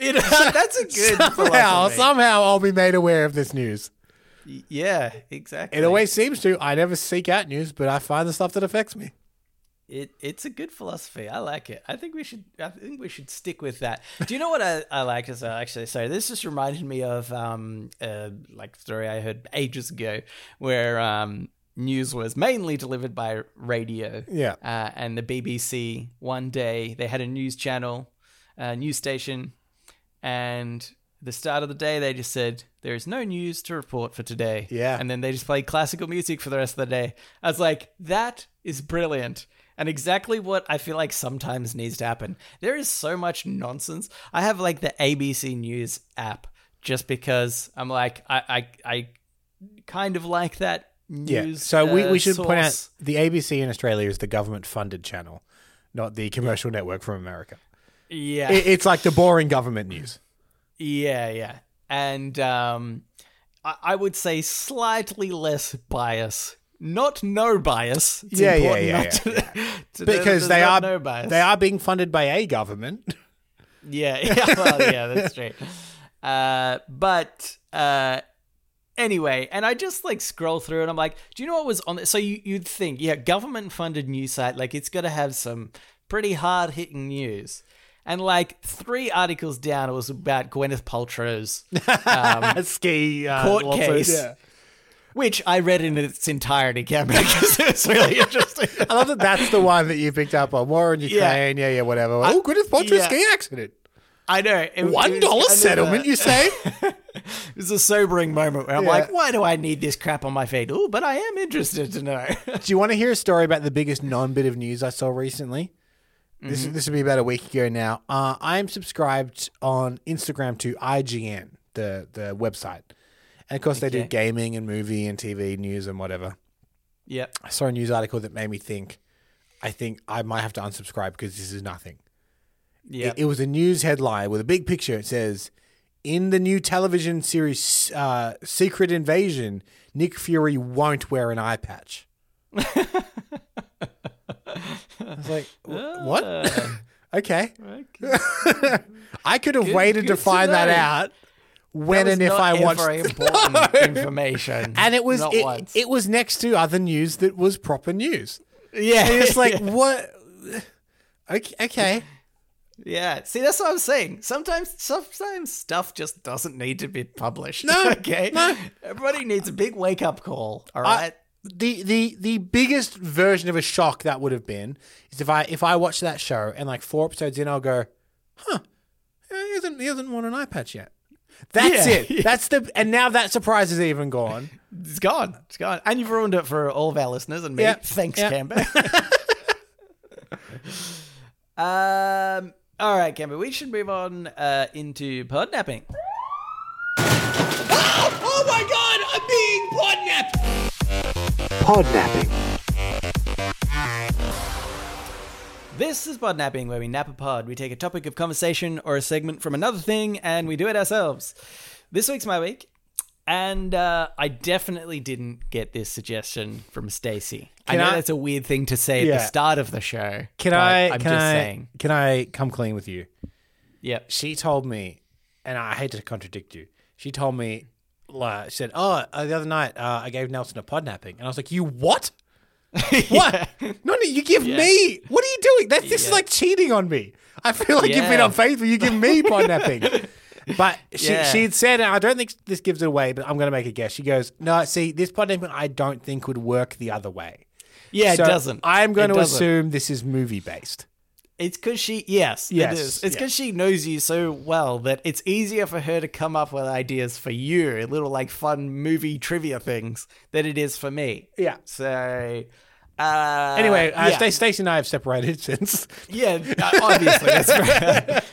Yeah. That's a good philosophy. Somehow I'll be made aware of this news. Yeah, exactly. It always seems to. I never seek out news, but I find the stuff that affects me. It's a good philosophy. I like it. I think we should stick with that. Do you know what I like as well? Actually, sorry, this just reminded me of like a story I heard ages ago where news was mainly delivered by radio. Yeah. And the BBC one day they had a news channel, a news station, and the start of the day, they just said, there is no news to report for today. Yeah. And then they just played classical music for the rest of the day. I was like, that is brilliant. And exactly what I feel like sometimes needs to happen. There is so much nonsense. I have like the ABC News app just because I'm like, I kind of like that news. Yeah. So we should point out the ABC in Australia is the government funded channel, not the commercial network from America. Yeah. It's like the boring government news. Yeah. And I would say slightly less bias. Not no bias. It's yeah. Because they are being funded by a government. Yeah. Well, yeah, that's true. But anyway, and I just like scroll through and I'm like, do you know what was on this? So you'd think, yeah, government-funded news site, like it's got to have some pretty hard-hitting news. And like 3 articles down, it was about Gwyneth Paltrow's ski court case, which I read in its entirety, Cameron, because it was really interesting. I love that that's the one that you picked up on. War in Ukraine, whatever. Gwyneth Paltrow's ski accident. I know. $1 settlement, you say? It was a sobering moment where I'm like, why do I need this crap on my feed? Oh, but I am interested to know. Do you want to hear a story about the biggest non-bit of news I saw recently? This would be about a week ago now. I am subscribed on Instagram to IGN, the website. And, of course, they do gaming and movie and TV news and whatever. Yep. I saw a news article that made me think, I think I might have to unsubscribe because this is nothing. Yeah. It was a news headline with a big picture. It says, in the new television series Secret Invasion, Nick Fury won't wear an eye patch. I was like, what? Okay. I could have waited to find that out when and if I watched. That was important information. And it was it was next to other news that was proper news. Yeah. And it's like, what? Okay. Yeah. See, that's what I'm saying. Sometimes stuff just doesn't need to be published. No. Okay. No. Everybody needs a big wake-up call. All right. The biggest version of a shock that would have been is if I watch that show and like 4 episodes in I'll go, huh, he hasn't worn an eye patch yet. That's it. That's and now that surprise is even gone. It's gone. And you've ruined it for all of our listeners and me. Yep. Thanks, Cambo. All right, Cambo, we should move on into podnapping. Oh my God, I'm being podnapped. Podnapping. This is Podnapping, where we nap a pod. We take a topic of conversation or a segment from another thing, and we do it ourselves. This week's my week, and I definitely didn't get this suggestion from Stacey. I know that's a weird thing to say at the start of the show. I'm just saying. Can I come clean with you? Yep. She told me, and I hate to contradict you, she told me, she said, the other night I gave Nelson a podnapping. And I was like, you what? What? No, you give me. What are you doing? This is like cheating on me. I feel like you've been unfaithful. You give me podnapping. But she had said, and I don't think this gives it away, but I'm going to make a guess. She goes, no, see, this podnapping I don't think would work the other way. Yeah, so it doesn't. I'm going to assume this is movie-based. It's because it is. It's because she knows you so well that it's easier for her to come up with ideas for you, little like fun movie trivia things, than it is for me. Yeah. So, anyway, Stacey and I have separated since. Yeah, obviously. That's right.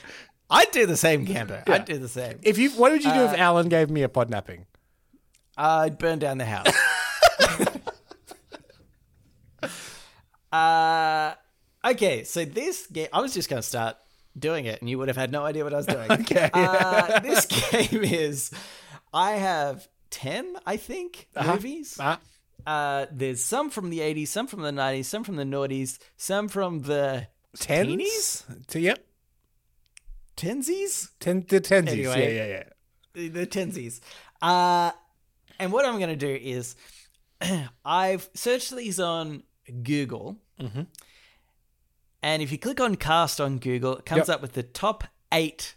I'd do the same, Cambo. Yeah. I'd do the same. What would you do if Alan gave me a podnapping? I'd burn down the house. Okay, so this game, I was just going to start doing it and you would have had no idea what I was doing. Okay. This game is, I have 10, I think, movies. There's some from the 80s, some from the 90s, some from the noughties, some from the 10s? Yep. Tensies? The tensies, anyway, yeah. The tensies. And what I'm going to do is, I've searched these on Google. Mm-hmm. And if you click on cast on Google, it comes up with the top 8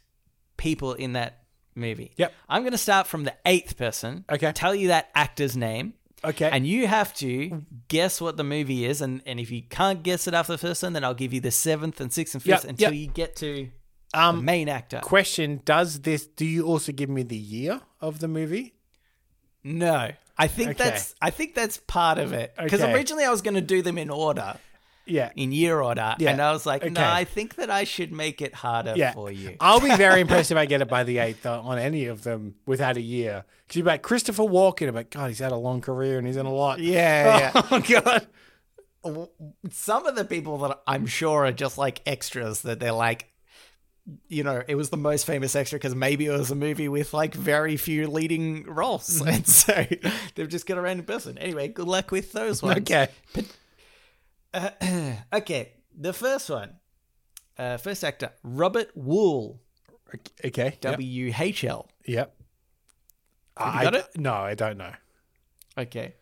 people in that movie. Yep. I'm going to start from the 8th person. Okay. Tell you that actor's name. Okay. And you have to guess what the movie is. And if you can't guess it after the first one, then I'll give you the 7th and 6th and 5th until you get to the main actor. Question, do you also give me the year of the movie? No. I think that's part of it. Because originally I was going to do them in order. Yeah. In year order. Yeah. And I was like, no, I think that I should make it harder for you. I'll be very impressed if I get it by the 8th on any of them without a year. Because you're like, Christopher Walken. I'm like, God, he's had a long career and he's in a lot. Yeah. Oh, God. Some of the people that I'm sure are just like extras that they're like, you know, it was the most famous extra because maybe it was a movie with like very few leading roles. And so they've just got a random person. Anyway, good luck with those ones. Okay. Okay, the first one. First actor, Robert Wool. Okay. WHL. Yep. Have you got it? No, I don't know. Okay.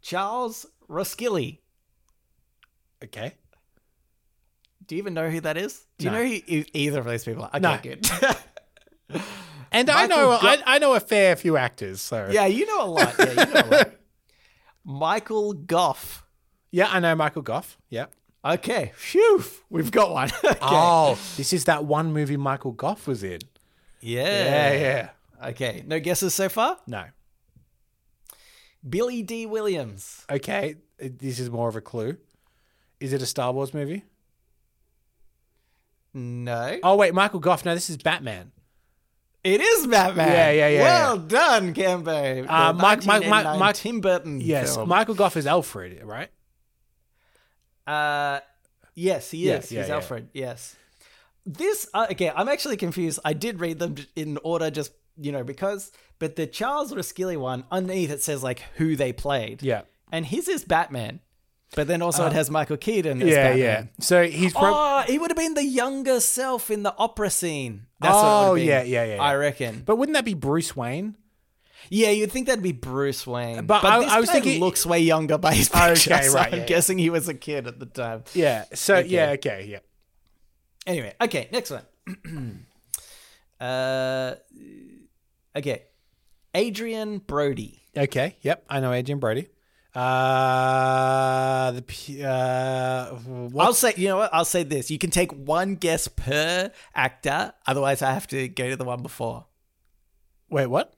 Charles Roskillie. Okay. Do you even know who that is? Do you know who either of those people are? Okay, no. Good. And I know a fair few actors, so. Yeah, you know a lot. Michael Gough. Yeah, I know Michael Gough. Yeah. Okay. Phew. We've got one. Okay. Oh, this is that one movie Michael Gough was in. Yeah. Yeah, yeah. Okay, no guesses so far? No. Billy D. Williams. Okay, this is more of a clue. Is it a Star Wars movie? No. Oh, wait, Michael Gough. No, this is Batman. It is Batman. Yeah. Well done, Cambo. Mike Tim Burton. Yes, film. Michael Gough is Alfred, right? Yes, he is. He's Alfred, yes. This, okay, I'm actually confused. I did read them in order just, you know, because, but the Charles Rascilli one, underneath it says, like, who they played. Yeah. And his is Batman. But then also it has Michael Keaton as Batman. Yeah. So he's he would have been the younger self in the opera scene. That's what it would have been. Yeah. I reckon. But wouldn't that be Bruce Wayne? Yeah, you'd think that'd be Bruce Wayne. But I was thinking he looks way younger by his picture. Okay, right. So I'm guessing he was a kid at the time. Yeah. So, okay. Anyway, okay, next one. Okay. Adrian Brody. Okay, yep. I know Adrian Brody. I'll say, you know what? I'll say this. You can take one guess per actor. Otherwise, I have to go to the one before. Wait, what?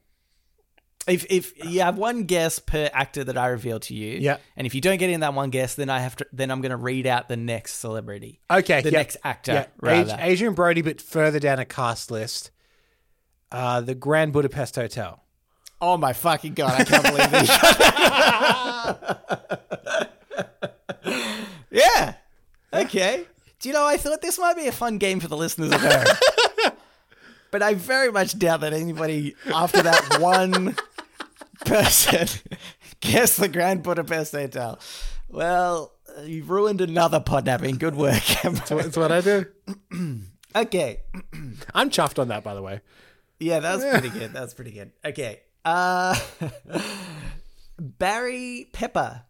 If you have one guess per actor that I reveal to you, yeah, and if you don't get in that one guess, then I have to. Then I'm going to read out the next celebrity. Okay, the next actor. Yeah. Rather. Adrian Brody, but further down a cast list, the Grand Budapest Hotel. Oh my fucking god! I can't believe this. Yeah. Okay. Do you know? I thought this might be a fun game for the listeners at home, but I very much doubt that anybody after that one person guessed the Grand Budapest Hotel. Well, you've ruined another podnapping. Good work. That's what I do. Okay. I'm chuffed on that, by the way. Yeah, that's pretty good. That's pretty good. Okay. Barry Pepper.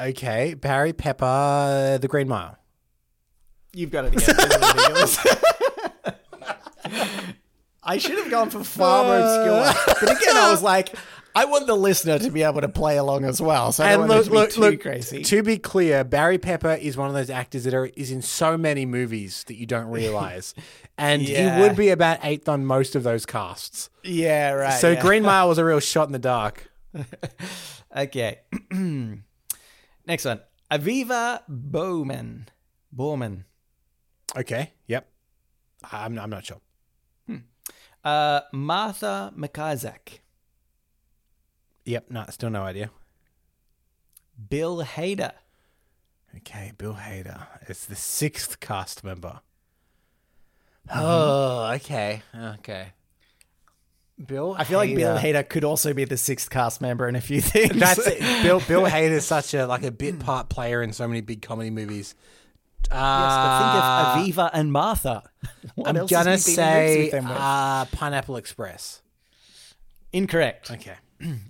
Okay, Barry Pepper, The Green Mile. You've got it again. I should have gone for far more obscure. But again, I was like, I want the listener to be able to play along as well. So I don't want it to be too crazy. To be clear, Barry Pepper is one of those actors that is in so many movies that you don't realize. And he would be about eighth on most of those casts. Yeah, right. So Green Mile was a real shot in the dark. Okay. Next one. Aviva Bowman. Okay. Yep. I'm not sure. Martha McIsaac. Yep, still no idea. Bill Hader. Okay, Bill Hader. It's the sixth cast member. Oh, okay. Okay. Bill Hader. I feel like Bill Hader could also be the sixth cast member in a few things. That's it. Bill Hader is such a bit part player in so many big comedy movies. Yes, but think of Aviva and Martha. I'm going to say Pineapple Express. Incorrect. Okay.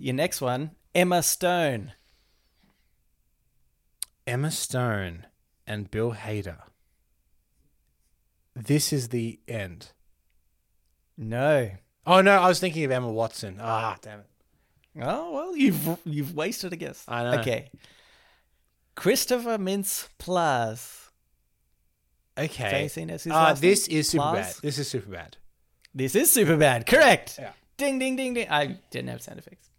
Your next one, Emma Stone. Emma Stone and Bill Hader. This is the end. No. Oh, no, I was thinking of Emma Watson. Ah, damn it. Oh, well, you've wasted a guess. I know. Okay. Christopher Mintz-Plasse. Okay. This is Super Bad. This is Super Bad. Correct. Yeah. Ding, ding, ding, ding. I didn't have sound effects.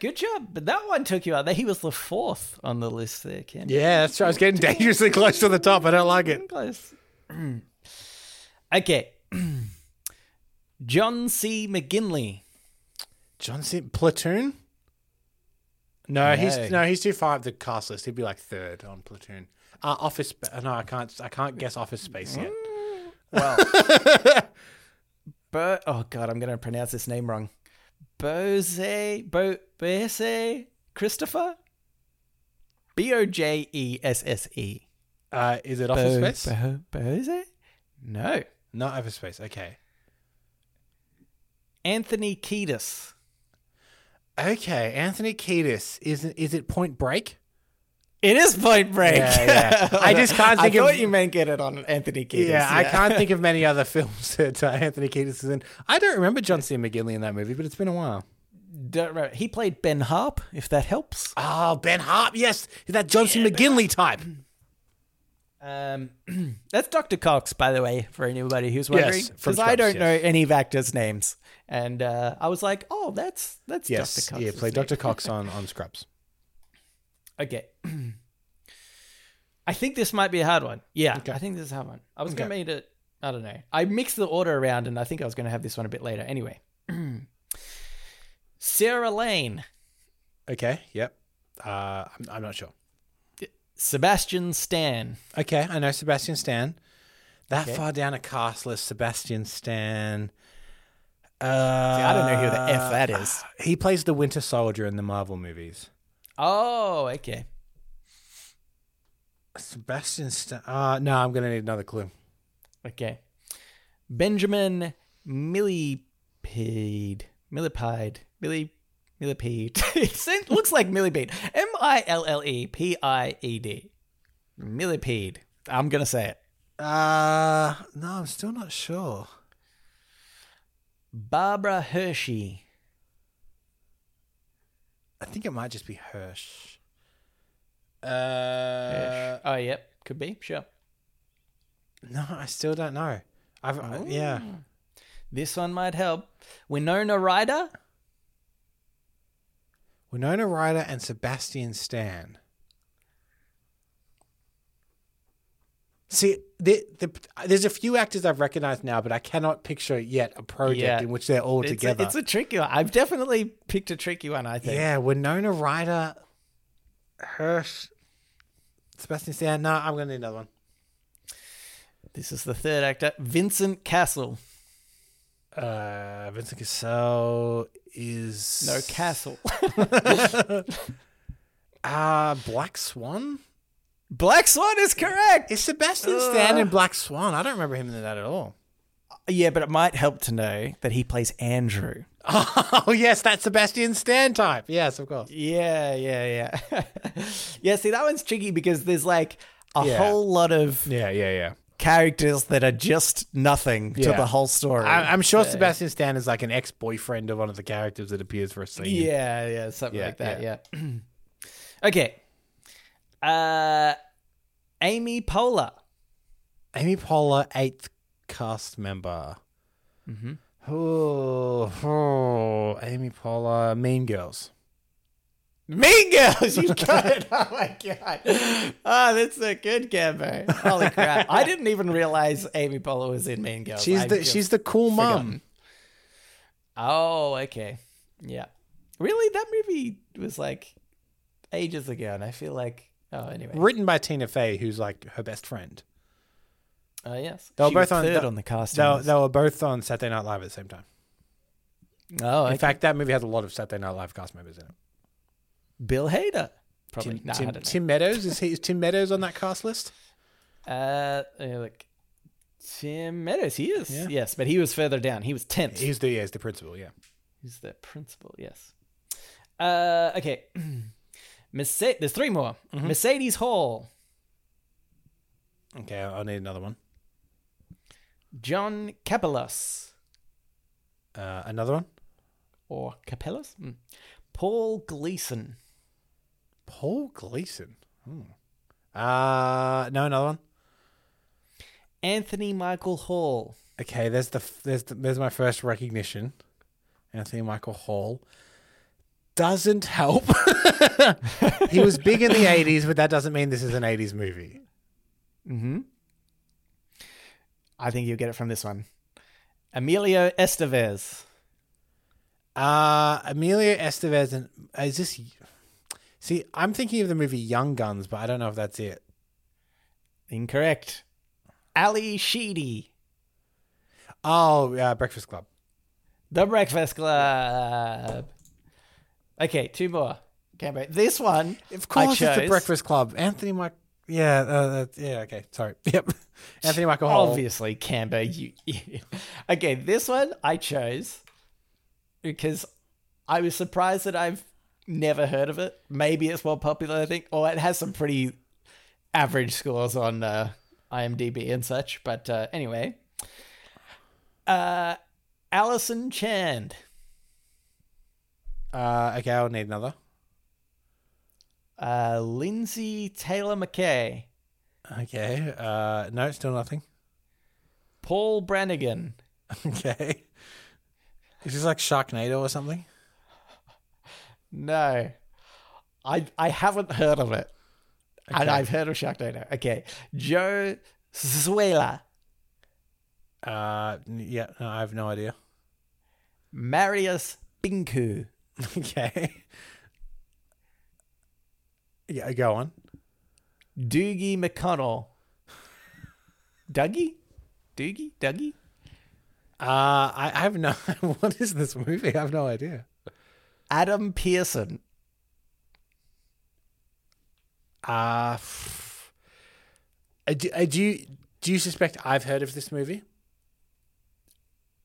Good job. But that one took you out. He was the fourth on the list there, Ken. Yeah, that's right. I was getting dangerously close to the top. I don't like it. Close. Okay. John C. McGinley. Platoon? No, he's too far up the cast list. He'd be like third on Platoon. Office. No, I can't guess Office Space yet. Well, but oh god, I'm going to pronounce this name wrong. Bose Christopher. Bojesse. Is it Office Space? Bose? No, not Office Space. Okay. Anthony Kiedis. Okay, Anthony Kiedis. Is it Point Break? It is Point Break. Yeah. I just can't think of... I thought you meant get it on Anthony Kiedis. Yeah, I can't think of many other films that Anthony Kiedis is in. I don't remember John C. McGinley in that movie, but it's been a while. Don't remember. He played Ben Harp, if that helps. Oh, Ben Harp, yes. That John C. McGinley type. That's Dr. Cox, by the way, for anybody who's wondering, because I don't know any of actors' names. And I was like, oh, that's Dr. Cox. Yeah, play Dr. Cox on Scrubs. Okay. I think this might be a hard one. Yeah, okay. I think this is a hard one. I was going to make it, I don't know. I mixed the order around, and I think I was going to have this one a bit later. Anyway. Sarah Lane. Okay, yep. I'm not sure. Sebastian Stan. Okay, I know Sebastian Stan. Far down a cast list, Sebastian Stan. See, I don't know who the F that is. He plays the Winter Soldier in the Marvel movies. Oh, okay. Sebastian Stan. No, I'm going to need another clue. Okay. Benjamin Millipede. It looks like millipede. Millepede. Millipede. I'm going to say it. No, I'm still not sure. Barbara Hershey. I think it might just be Hirsch. Hirsch. Oh, yep. Could be. Sure. No, I still don't know. This one might help. Winona Ryder and Sebastian Stan. See, there's a few actors I've recognized now, but I cannot picture yet a project in which they're all together. It's a tricky one. I've definitely picked a tricky one, I think. Yeah, Winona Ryder, Hirsch, Sebastian Stan. No, I'm going to need another one. This is the third actor. Vincent Cassel. Vincent Cassel is... No, Castle. Black Swan? Black Swan is correct! Is Sebastian Stan in Black Swan? I don't remember him in that at all. Yeah, but it might help to know that he plays Andrew. Oh, yes, that's Sebastian Stan type. Yes, of course. Yeah. Yeah, see, that one's tricky because there's like a whole lot of... Yeah. characters that are just nothing to the whole story. I'm sure Sebastian Stan is like an ex-boyfriend of one of the characters that appears for a scene. Yeah, something like that, yeah. Okay. Amy Poehler. Amy Poehler, 8th cast member. Mm-hmm. Oh, Amy Poehler, Mean Girls. Mean Girls, you got it. Oh, my God. Oh, that's a good Cambo. Holy crap. I didn't even realize Amy Poehler was in Mean Girls. She's the cool mum. Oh, okay. Yeah. Really? That movie was like ages ago, and I feel like... Oh, anyway. Written by Tina Fey, who's like her best friend. Oh, yes. They were both on the casting. They were both on Saturday Night Live at the same time. Oh, okay. In fact, that movie has a lot of Saturday Night Live cast members in it. Bill Hader, probably. Tim Meadows is Tim Meadows on that cast list? Look, Tim Meadows, he is. Yeah. Yes, but he was further down. He was 10th. He's the principal. Yeah, he's the principal. Yes. Okay. There's three more. Mm-hmm. Mercedes Hall. Okay, I'll need another one. John Capellas. Another one. Or Capellas. Mm. Paul Gleason. Hmm. No, another one. Anthony Michael Hall. Okay, there's my first recognition. Anthony Michael Hall doesn't help. He was big in the 80s, but that doesn't mean this is an 80s movie. Mm-hmm. I think you'll get it from this one. Emilio Estevez. Emilio Estevez and is this? See, I'm thinking of the movie Young Guns, but I don't know if that's it. Incorrect. Ali Sheedy. Oh, Breakfast Club. The Breakfast Club. Okay, two more. Cambo. This one, of course, it's The Breakfast Club. Anthony Michael. Yeah. Okay. Sorry. Yep. Anthony Michael Hall. Obviously, Cambo. You. Okay, this one I chose. Because I was surprised that I've never heard of it. Maybe it's more popular, I think. Or it has some pretty average scores on IMDb and such. But anyway. Alison Chand. Okay, I'll need another. Lindsay Taylor McKay. Okay. No, still nothing. Paul Brannigan. Okay. Is this like Sharknado or something? No. I haven't heard of it. Okay. And I've heard of Sharknado. Okay. Joe Zuela. Yeah, no, I have no idea. Marius Binku. Okay. Yeah, go on. Doogie McConnell. Dougie? Doogie? Dougie? I have no... What is this movie? I have no idea. Adam Pearson. Do you suspect I've heard of this movie?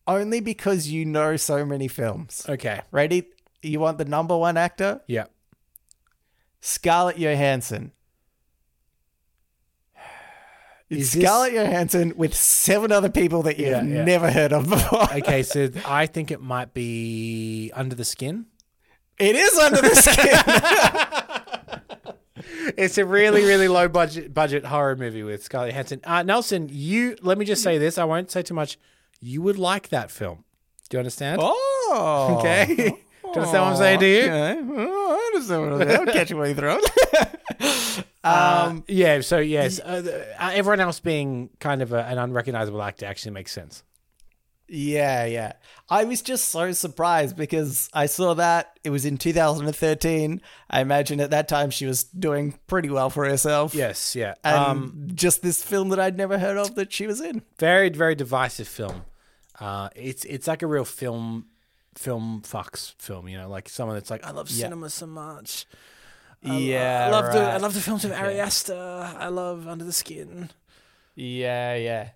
Only because you know so many films. Okay. Ready? You want the number one actor? Yeah. Scarlett Johansson. It's Scarlett Johansson with seven other people that you've never heard of before. Okay, so I think it might be Under the Skin. It is Under the Skin. It's a really, really low budget horror movie with Scarlett Johansson. Nelson, let me just say this. I won't say too much. You would like that film. Do you understand? Oh. Okay. Do you understand what I'm saying to you? Okay. Oh, I understand what I'm saying. I'll catch you when you throw it. Everyone else being kind of an unrecognizable actor actually makes sense. Yeah, yeah. I was just so surprised because I saw that. It was in 2013. I imagine at that time she was doing pretty well for herself. Yes, yeah. And just this film that I'd never heard of that she was in. Very, very divisive film. It's like a real film fucks film, you know, like someone that's like, I love cinema so much. I love the films of Ari Aster. I love Under the Skin. Yeah, yeah.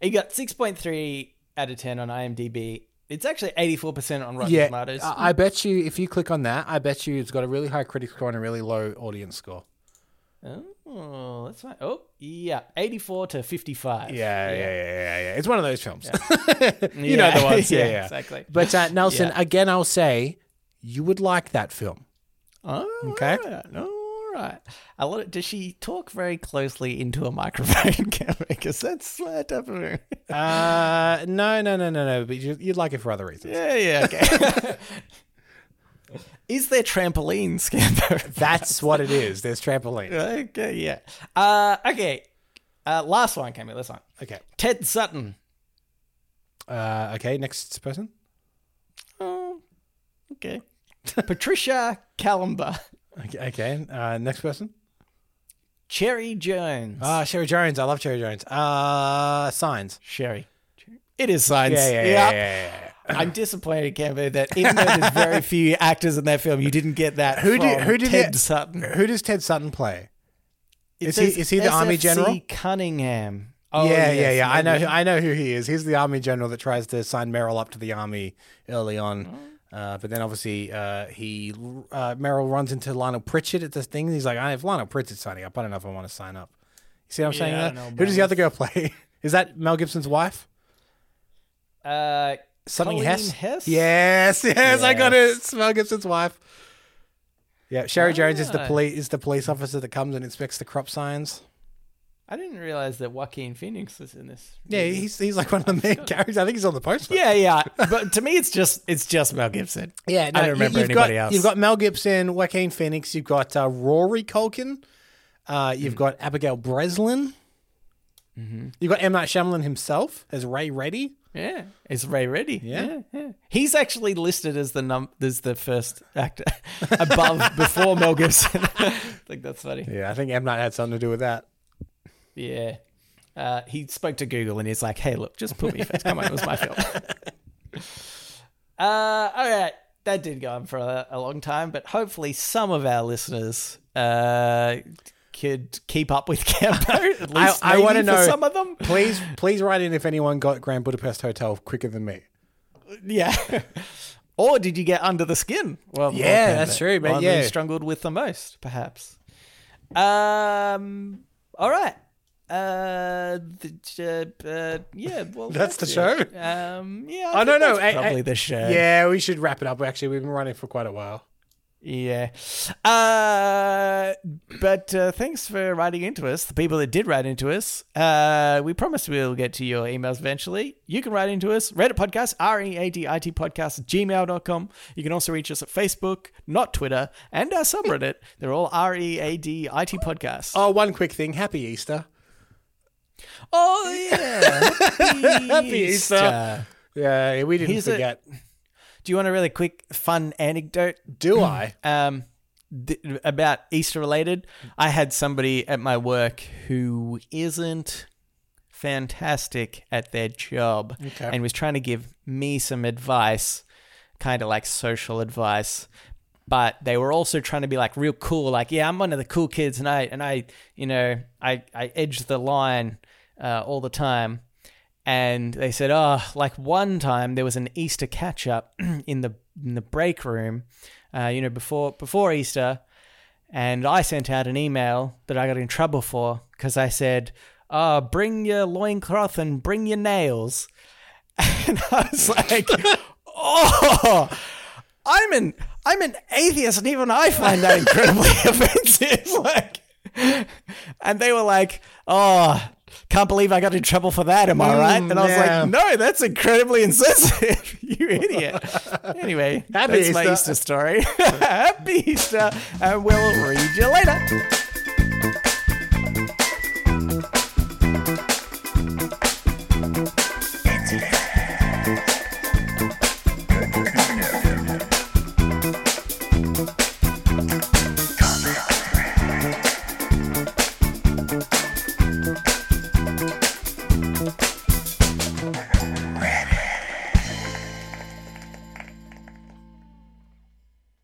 It got 6.3 out of 10 on IMDb. It's actually 84% on Rotten Tomatoes. I bet you, if you click on that, it's got a really high critic score and a really low audience score. Oh, that's right. Oh, yeah. 84 to 55. Yeah. It's one of those films. Yeah. You know the ones. Yeah, exactly. But Nelson, again, I'll say you would like that film. Oh, okay. All right. Does she talk very closely into a microphone, Cameron? Because that's definitely. No. But you'd like it for other reasons. Yeah. Okay. Is there trampolines, Cameron? That's what it is. There's trampolines. Okay. Yeah. Okay. Last one, Cameron. Last one. Okay. Ted Sutton. Okay. Next person. Oh. Okay. Patricia Calumba. Okay. Next person. Cherry Jones. Sherry Jones. I love Cherry Jones. Signs. Sherry. It is Signs. Yeah. I'm disappointed, Cambo, that even though there's very few actors in that film, you didn't get that. Who did Ted Sutton? Who does Ted Sutton play? Is he the army general? Cunningham. Oh, yeah. I know who he is. He's the army general that tries to sign Meryl up to the army early on. Oh. But then obviously Meryl runs into Lionel Pritchard at this thing. And he's like, if Lionel Pritchard's signing up, I don't know if I want to sign up. You see what I'm saying? Who does the other girl play? Is that Mel Gibson's wife? Something Hess? Yes, I got it. It's Mel Gibson's wife. Yeah, Sherry Jones is the police officer that comes and inspects the crop signs. I didn't realize that Joaquin Phoenix was in this. Yeah, he's like one of the main characters. I think he's on the poster. Yeah. But to me, it's just Mel Gibson. Yeah, I don't remember anybody else. You've got Mel Gibson, Joaquin Phoenix. You've got Rory Culkin. You've got Abigail Breslin. Mm-hmm. You've got M. Night Shyamalan himself as Ray Reddy. Yeah, it's Ray Reddy. Yeah. He's actually listed as the first actor before Mel Gibson. I think that's funny. Yeah, I think M. Night had something to do with that. Yeah. He spoke to Google and he's like, hey, look, just put me first. Come on, it was my film. All right. That did go on for a long time, but hopefully some of our listeners could keep up with Cambo. At least I want to know some of them. Please write in if anyone got Grand Budapest Hotel quicker than me. Yeah. Or did you get Under the Skin? Well, yeah, that's true. But you struggled with the most, perhaps. All right. That's the show. I don't know. Probably the show. Yeah, we should wrap it up. Actually, we've been running for quite a while. Yeah. But thanks for writing into us, the people that did write into us. We promise we'll get to your emails eventually. You can write into us, Reddit podcast, READIT podcast, gmail.com. You can also reach us at Facebook, not Twitter, and our subreddit. They're all READIT podcasts. Oh, one quick thing. Happy Easter. Oh, yeah. Happy Easter. Yeah, we didn't forget. Do you want a really quick, fun anecdote? Do I? About Easter related. I had somebody at my work who isn't fantastic at their job and was trying to give me some advice, kind of like social advice. But they were also trying to be like real cool, like, yeah, I'm one of the cool kids and I edge the line all the time. And they said, oh, like one time there was an Easter catch-up in the break room, before Easter. And I sent out an email that I got in trouble for because I said, oh, bring your loincloth and bring your nails. And I was like, oh, I'm an atheist and even I find that incredibly offensive. And they were like, oh, can't believe I got in trouble for that, am I right? And I was like, no, that's incredibly insensitive, you idiot. Anyway, that's my Easter story. Happy Easter, and we'll read you later.